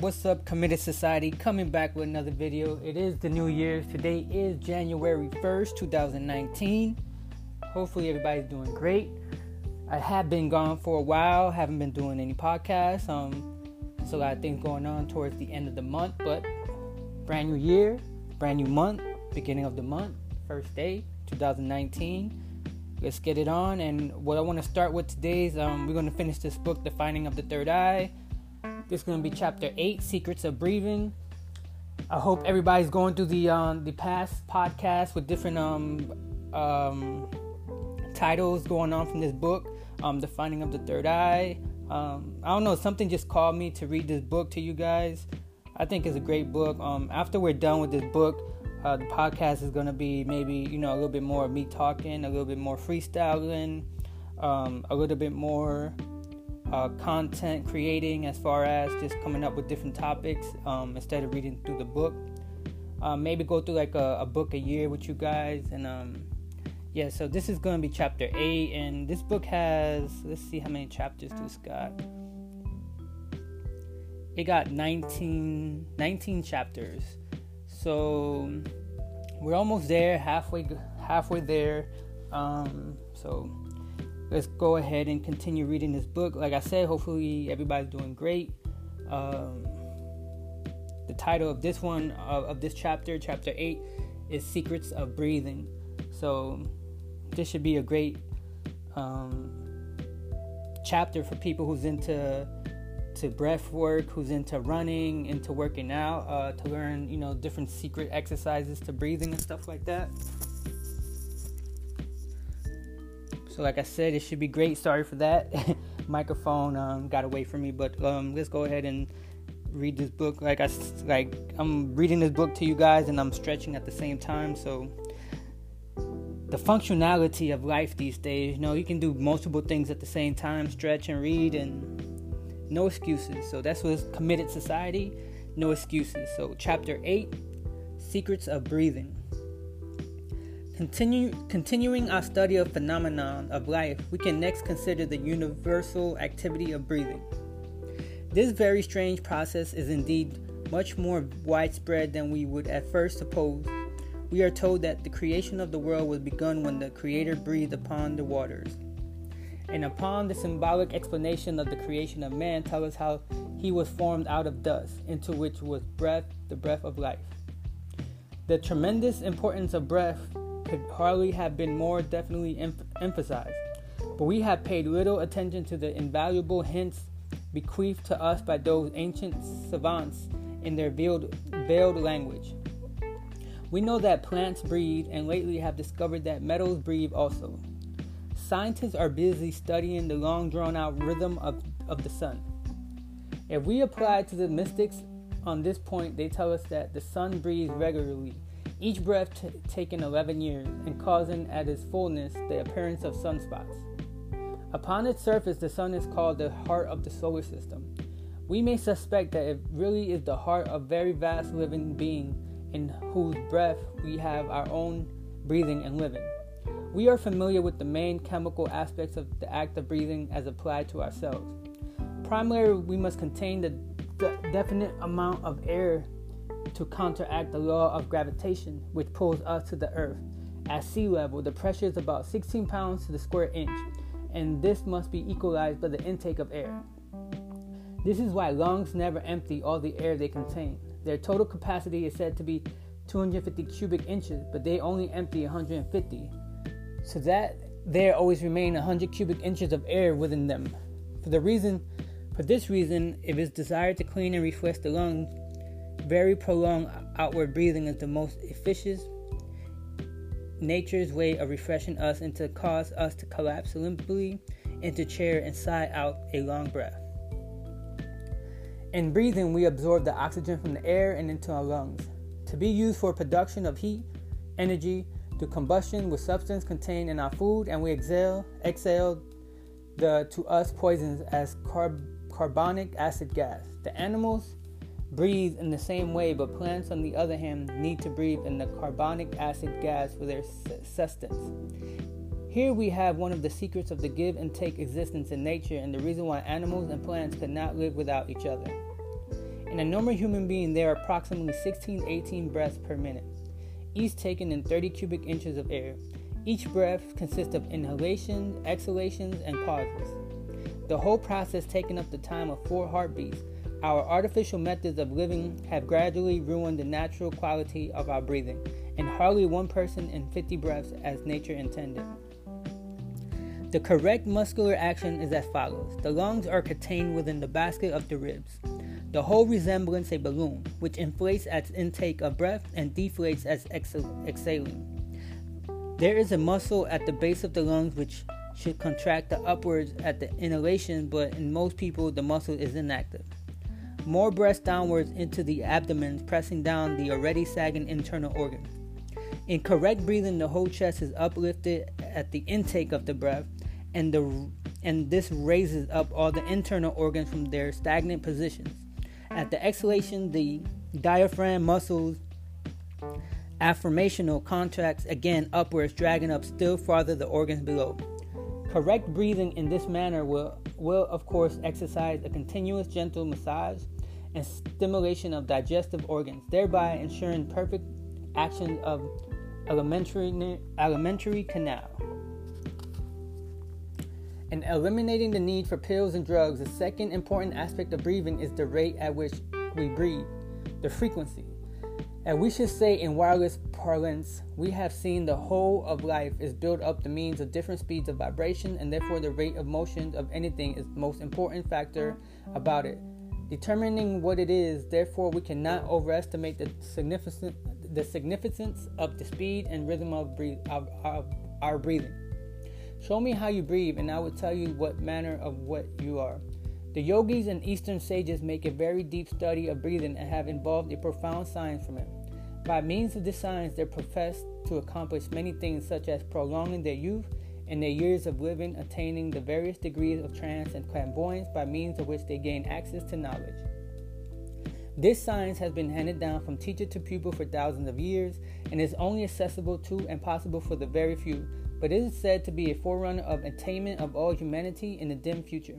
What's up, Committed Society? Coming back with another video. It is the new year. Today is January 1st, 2019. Hopefully everybody's doing great. I have been gone for a while. Haven't been doing any podcasts. There's a lot of things going on towards the end of the month, but brand new year, brand new month, beginning of the month, first day, 2019. Let's get it on. And what I want to start with today is we're going to finish this book, The Finding of the Third Eye. This is going to be Chapter 8, Secrets of Breathing. I hope everybody's going through the past podcasts with different titles going on from this book, The Finding of the Third Eye. I don't know, something just called me to read this book to you guys. I think it's a great book. After we're done with this book, the podcast is going to be maybe, a little bit more of me talking, a little bit more freestyling, a little bit more content creating as far as just coming up with different topics instead of reading through the book. Maybe go through like a book a year with you guys. And so this is going to be Chapter 8. And this book has, let's see how many chapters this got. It got 19 chapters. So we're almost there, halfway there. So let's go ahead and continue reading this book. Like I said, hopefully everybody's doing great. The title of this one, of this chapter, Chapter 8, is Secrets of Breathing. So this should be a great chapter for people who's into breath work, who's into running, into working out, to learn, different secret exercises to breathing and stuff like that. So like I said, it should be great. Sorry for that. Microphone got away from me, but let's go ahead and read this book. I'm reading this book to you guys and I'm stretching at the same time. So the functionality of life these days, you can do multiple things at the same time, stretch and read, and no excuses. So that's what's Committed Society, no excuses. So Chapter 8, Secrets of Breathing. Continuing our study of phenomenon of life, we can next consider the universal activity of breathing. This very strange process is indeed much more widespread than we would at first suppose. We are told that the creation of the world was begun when the Creator breathed upon the waters. And upon the symbolic explanation of the creation of man, tell us how he was formed out of dust, into which was breath, the breath of life. The tremendous importance of breath could hardly have been more definitely emphasized, but we have paid little attention to the invaluable hints bequeathed to us by those ancient savants in their veiled language. We know that plants breathe, and lately have discovered that metals breathe also. Scientists are busy studying the long drawn-out rhythm of the sun. If we apply to the mystics on this point, they tell us that the sun breathes regularly, each breath taking 11 years, and causing at its fullness the appearance of sunspots. Upon its surface, the sun is called the heart of the solar system. We may suspect that it really is the heart of very vast living being, in whose breath we have our own breathing and living. We are familiar with the main chemical aspects of the act of breathing as applied to ourselves. Primarily, we must contain the definite amount of air to counteract the law of gravitation, which pulls us to the earth. At sea level, the pressure is about 16 pounds to the square inch, and this must be equalized by the intake of air. This is why lungs never empty all the air they contain. Their total capacity is said to be 250 cubic inches, but they only empty 150. So that there always remain 100 cubic inches of air within them. For this reason, if it's desired to clean and refresh the lungs, very prolonged outward breathing is the most efficient nature's way of refreshing us, and to cause us to collapse limply into chair and sigh out a long breath. In breathing, we absorb the oxygen from the air and into our lungs, to be used for production of heat, energy, through combustion with substance contained in our food, and we exhale the to us poisons as carbonic acid gas. The animals breathe in the same way, but plants, on the other hand, need to breathe in the carbonic acid gas for their sustenance. Here we have one of the secrets of the give and take existence in nature, and the reason why animals and plants could not live without each other. In a normal human being, there are approximately 16-18 breaths per minute, each taken in 30 cubic inches of air. Each breath consists of inhalations, exhalations, and pauses. The whole process taking up the time of 4 heartbeats. Our artificial methods of living have gradually ruined the natural quality of our breathing, and hardly one person in 50 breaths as nature intended. The correct muscular action is as follows. The lungs are contained within the basket of the ribs, the whole resembles a balloon, which inflates at intake of breath and deflates as exhaling. There is a muscle at the base of the lungs which should contract upwards at the inhalation, but in most people the muscle is inactive. More breaths downwards into the abdomen, pressing down the already sagging internal organ. In correct breathing, the whole chest is uplifted at the intake of the breath, and this raises up all the internal organs from their stagnant positions. At the exhalation, the diaphragm muscles affirmational contracts again upwards, dragging up still farther the organs below. Correct breathing in this manner will of course exercise a continuous gentle massage and stimulation of digestive organs, thereby ensuring perfect action of alimentary canal. In eliminating the need for pills and drugs, the second important aspect of breathing is the rate at which we breathe, the frequency. And we should say in wireless parlance, we have seen the whole of life is built up the means of different speeds of vibration, and therefore the rate of motion of anything is the most important factor about it. Determining what it is, therefore, we cannot overestimate the significance of the speed and rhythm of our breathing. Show me how you breathe, and I will tell you what manner of what you are. The yogis and Eastern sages make a very deep study of breathing and have involved a profound science from it. By means of this science, they profess to accomplish many things, such as prolonging their youth and their years of living, attaining the various degrees of trance and clairvoyance, by means of which they gain access to knowledge. This science has been handed down from teacher to pupil for thousands of years, and is only accessible to and possible for the very few, but it is said to be a forerunner of attainment of all humanity in the dim future.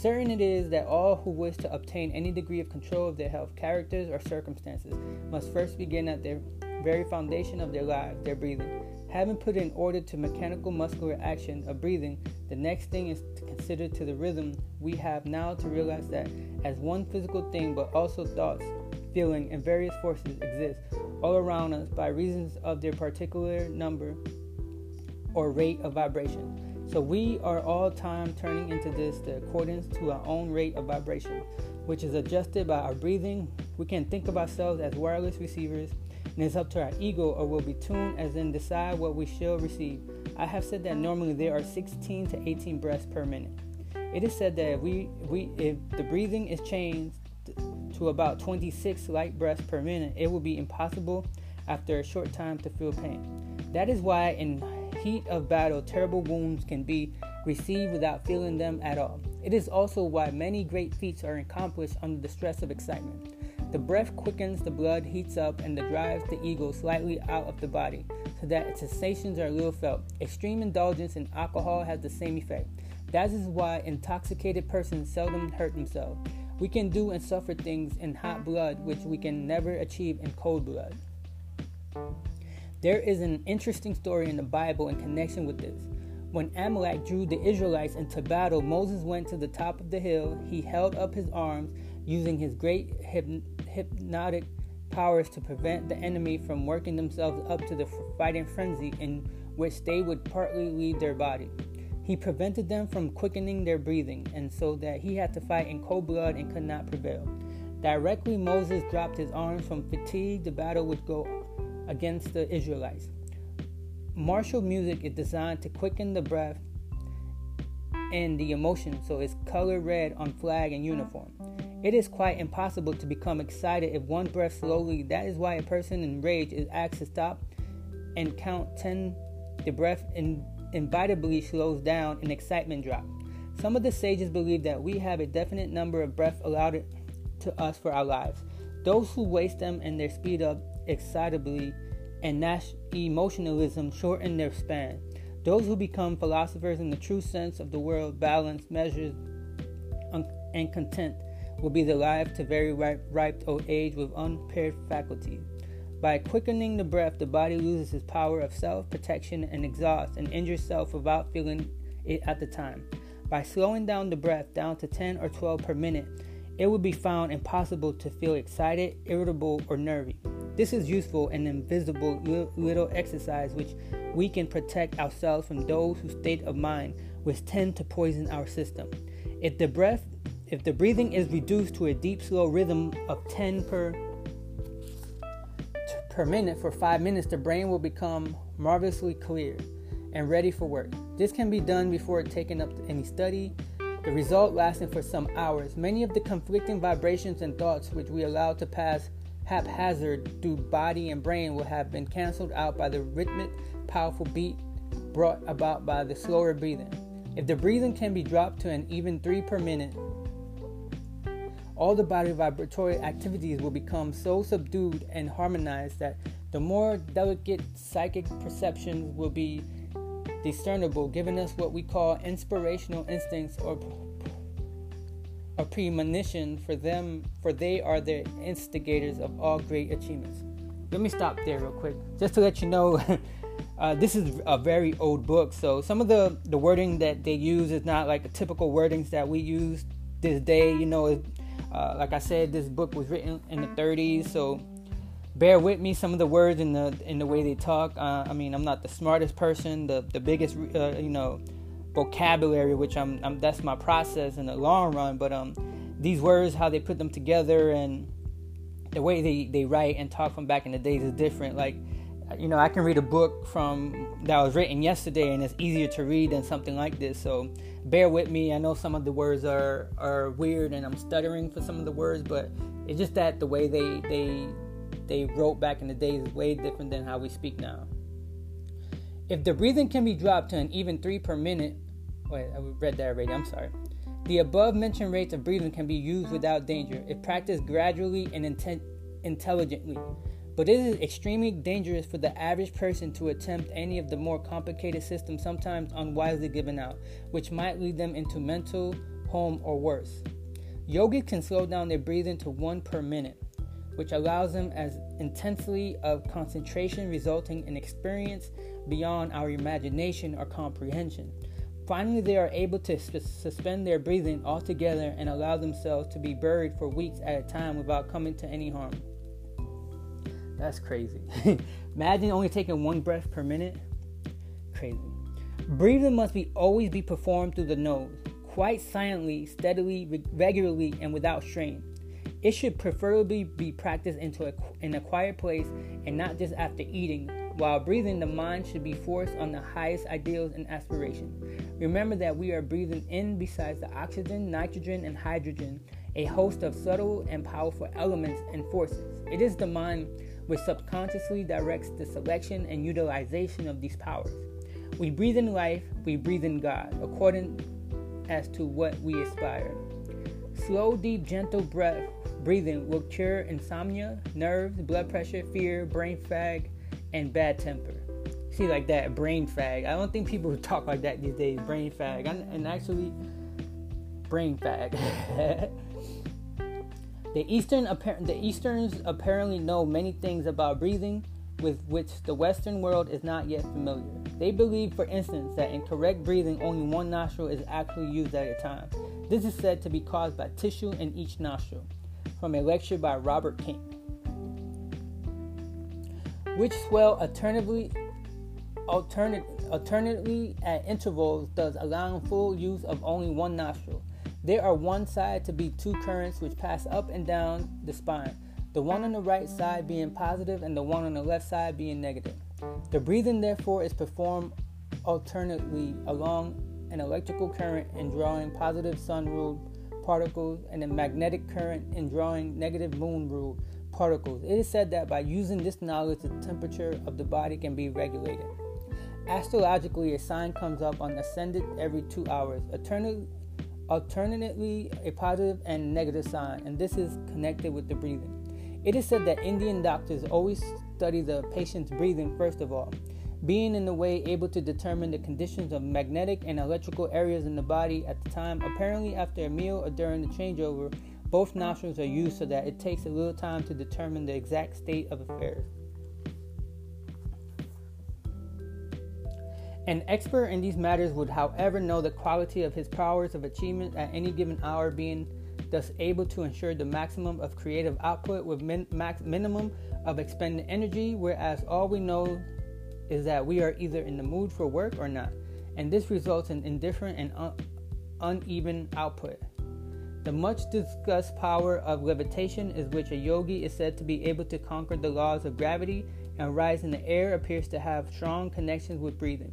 Certain it is that all who wish to obtain any degree of control of their health, characters, or circumstances must first begin at their very foundation of their lives, their breathing. Having put in order to mechanical muscular action of breathing, the next thing is to consider to the rhythm. We have now to realize that as one physical thing, but also thoughts, feeling, and various forces exist all around us by reasons of their particular number or rate of vibration. So we are all time turning into this, the accordance to our own rate of vibration, which is adjusted by our breathing. We can think of ourselves as wireless receivers, and it's up to our ego, or will be tuned, as in decide what we shall receive. I have said that normally there are 16 to 18 breaths per minute. It is said that if the breathing is changed to about 26 light breaths per minute, it will be impossible after a short time to feel pain. That is why in heat of battle, terrible wounds can be received without feeling them at all. It is also why many great feats are accomplished under the stress of excitement. The breath quickens, the blood heats up, and drives the ego slightly out of the body, so that its sensations are little felt. Extreme indulgence in alcohol has the same effect. That is why intoxicated persons seldom hurt themselves. We can do and suffer things in hot blood which we can never achieve in cold blood. There is an interesting story in the Bible in connection with this. When Amalek drew the Israelites into battle, Moses went to the top of the hill. He held up his arms, using his great hypnotic powers to prevent the enemy from working themselves up to the fighting frenzy in which they would partly leave their body. He prevented them from quickening their breathing, and so that he had to fight in cold blood and could not prevail. Directly Moses dropped his arms from fatigue, the battle would go on against the Israelites. Martial music is designed to quicken the breath and the emotion, so it's color red on flag and uniform. It is quite impossible to become excited if one breath slowly. That is why a person in rage is asked to stop and count 10. The breath inevitably slows down and excitement drops. Some of the sages believe that we have a definite number of breaths allowed to us for our lives. Those who waste them and their speed up excitably and emotionalism shorten their span. Those who become philosophers in the true sense of the word, balance, measures, and content, will be alive to very ripe old age with unpaired faculty. By quickening the breath, the body loses its power of self-protection and exhausts and injures self without feeling it at the time. By slowing down the breath down to 10 or 12 per minute, it would be found impossible to feel excited, irritable, or nervy. This is useful and invisible little exercise which we can protect ourselves from those whose state of mind which tend to poison our system. If the breathing is reduced to a deep, slow rhythm of 10 per minute for 5 minutes, the brain will become marvelously clear and ready for work. This can be done before taking up any study, the result lasting for some hours. Many of the conflicting vibrations and thoughts which we allow to pass haphazard through body and brain will have been canceled out by the rhythmic, powerful beat brought about by the slower breathing. If the breathing can be dropped to an even 3 per minute, all the body vibratory activities will become so subdued and harmonized that the more delicate psychic perceptions will be discernible, giving us what we call inspirational instincts or premonition, for they are the instigators of all great achievements. Let me stop there real quick, just to let you know, this is a very old book, so some of the wording that they use is not like the typical wordings that we use this day. You know, like I said, this book was written in the 30s, so bear with me some of the words in the way they talk. I mean, I'm not the smartest person, the biggest vocabulary, which I'm that's my process in the long run. But these words, how they put them together, and the way they write and talk from back in the days is different. Like, you know, I can read a book that was written yesterday, and it's easier to read than something like this. So bear with me. I know some of the words are weird, and I'm stuttering for some of the words, but it's just that the way they wrote back in the days is way different than how we speak now. If the breathing can be dropped to an even 3 per minute... Wait, I read that already. I'm sorry. The above-mentioned rates of breathing can be used without danger if practiced gradually and intelligently. But it is extremely dangerous for the average person to attempt any of the more complicated systems sometimes unwisely given out, which might lead them into mental home or worse. Yogis can slow down their breathing to 1 per minute, which allows them as intensely of concentration, resulting in experience beyond our imagination or comprehension. Finally, they are able to suspend their breathing altogether and allow themselves to be buried for weeks at a time without coming to any harm. That's crazy. Imagine only taking 1 breath per minute. Crazy. Breathing must always be performed through the nose, quite silently, steadily, regularly, and without strain. It should preferably be practiced in a quiet place and not just after eating. While breathing, the mind should be forced on the highest ideals and aspirations. Remember that we are breathing in, besides the oxygen, nitrogen, and hydrogen, a host of subtle and powerful elements and forces. It is the mind which subconsciously directs the selection and utilization of these powers. We breathe in life, we breathe in God, according as to what we aspire. Slow, deep, gentle breathing will cure insomnia, nerves, blood pressure, fear, brain fag, and bad temper. See, like that, brain fag. I don't think people talk like that these days, brain fag. And actually, brain fag. The Easterns apparently know many things about breathing with which the Western world is not yet familiar. They believe, for instance, that in correct breathing, only one nostril is actually used at a time. This is said to be caused by tissue in each nostril. From a lecture by Robert King, which swell alternately at intervals, thus allowing full use of only one nostril. There are one side to be 2 currents which pass up and down the spine, the one on the right side being positive and the one on the left side being negative. The breathing, therefore, is performed alternately along an electrical current in drawing positive sun-ruled particles and a magnetic current in drawing negative moon-ruled particles. It is said that by using this knowledge, the temperature of the body can be regulated. Astrologically, a sign comes up on ascendant every 2 hours, alternately a positive and negative sign, and this is connected with the breathing. It is said that Indian doctors always study the patient's breathing first of all, being in a way able to determine the conditions of magnetic and electrical areas in the body at the time, apparently after a meal or during the changeover Both nostrils are used so that it takes a little time to determine the exact state of affairs. An expert in these matters would, however, know the quality of his powers of achievement at any given hour, being thus able to ensure the maximum of creative output with minimum of expended energy, whereas all we know is that we are either in the mood for work or not, and this results in indifferent and uneven output. The much discussed power of levitation, is which a yogi is said to be able to conquer the laws of gravity and rise in the air, appears to have strong connections with breathing.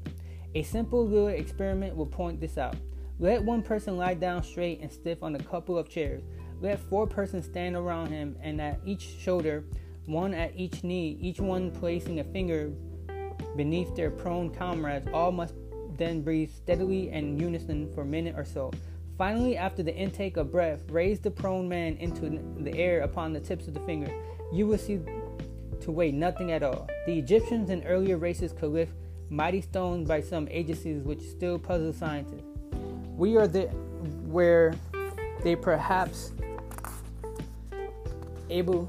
A simple little experiment will point this out. Let one person lie down straight and stiff on a couple of chairs. Let four persons stand around him, and at each shoulder, one at each knee, each one placing a finger beneath their prone comrades. All must then breathe steadily and in unison for a minute or so. Finally, after the intake of breath, raise the prone man into the air upon the tips of the finger. You will see to weigh nothing at all. The Egyptians and earlier races could lift mighty stones by some agencies which still puzzle scientists. We are were they perhaps able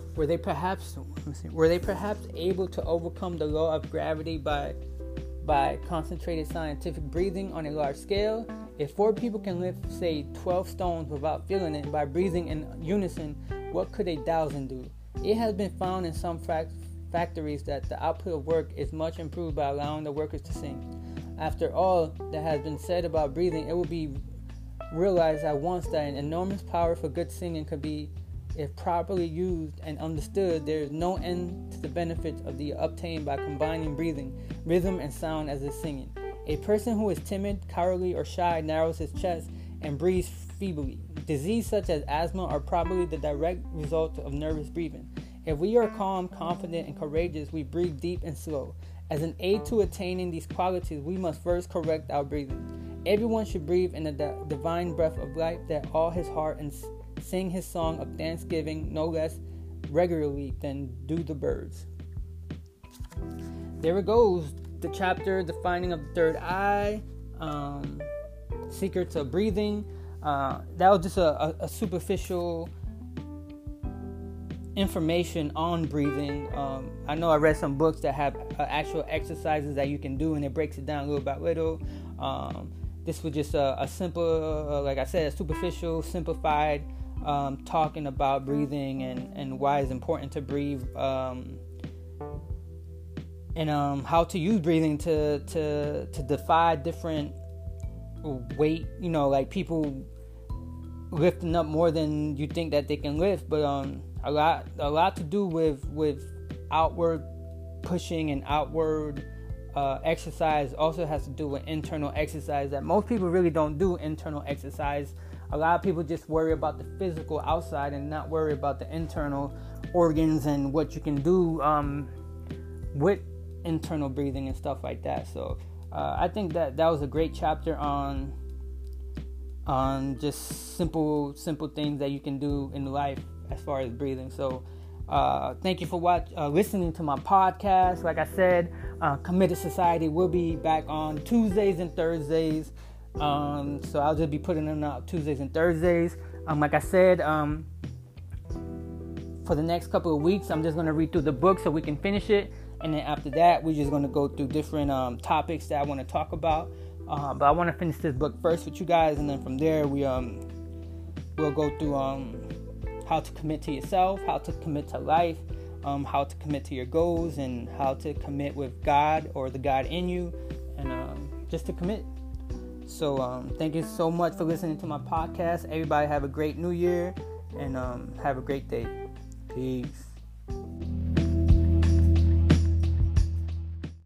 to overcome the law of gravity by concentrated scientific breathing on a large scale? If four people can lift, say, 12 stones without feeling it by breathing in unison, what could 1,000 do? It has been found in some factories that the output of work is much improved by allowing the workers to sing. After all that has been said about breathing, it will be realized at once that an enormous power for good singing could be, if properly used and understood, there is no end to the benefits of the obtained by combining breathing, rhythm, and sound as is singing. A person who is timid, cowardly, or shy narrows his chest and breathes feebly. Diseases such as asthma are probably the direct result of nervous breathing. If we are calm, confident, and courageous, we breathe deep and slow. As an aid to attaining these qualities, we must first correct our breathing. Everyone should breathe in the divine breath of life that all his heart, and sing his song of thanksgiving no less regularly than do the birds. There it goes. The chapter, The Finding of the Third Eye, Secrets of Breathing. That was just a superficial information on breathing. I know I read some books that have actual exercises that you can do, and it breaks it down little by little. This was just a simple, like I said, a superficial, simplified talking about breathing and why it's important to breathe, and how to use breathing to defy different weight, like people lifting up more than you think that they can lift, but a lot to do with outward pushing and outward exercise. Also has to do with internal exercise, that most people really don't do internal exercise. A lot of people just worry about the physical outside and not worry about the internal organs and what you can do with internal breathing and stuff like that. So I think that was a great chapter on just simple things that you can do in life as far as breathing. So thank you for listening to my podcast. Like I said, Committed Society will be back on Tuesdays and Thursdays. So I'll just be putting them out Tuesdays and Thursdays. Like I said, for the next couple of weeks, I'm just going to read through the book so we can finish it. And then after that, we're just going to go through different topics that I want to talk about. But I want to finish this book first with you guys. And then from there, we'll go through how to commit to yourself, how to commit to life, how to commit to your goals, and how to commit with God or the God in you. And just to commit. So thank you so much for listening to my podcast. Everybody have a great new year, and have a great day. Peace.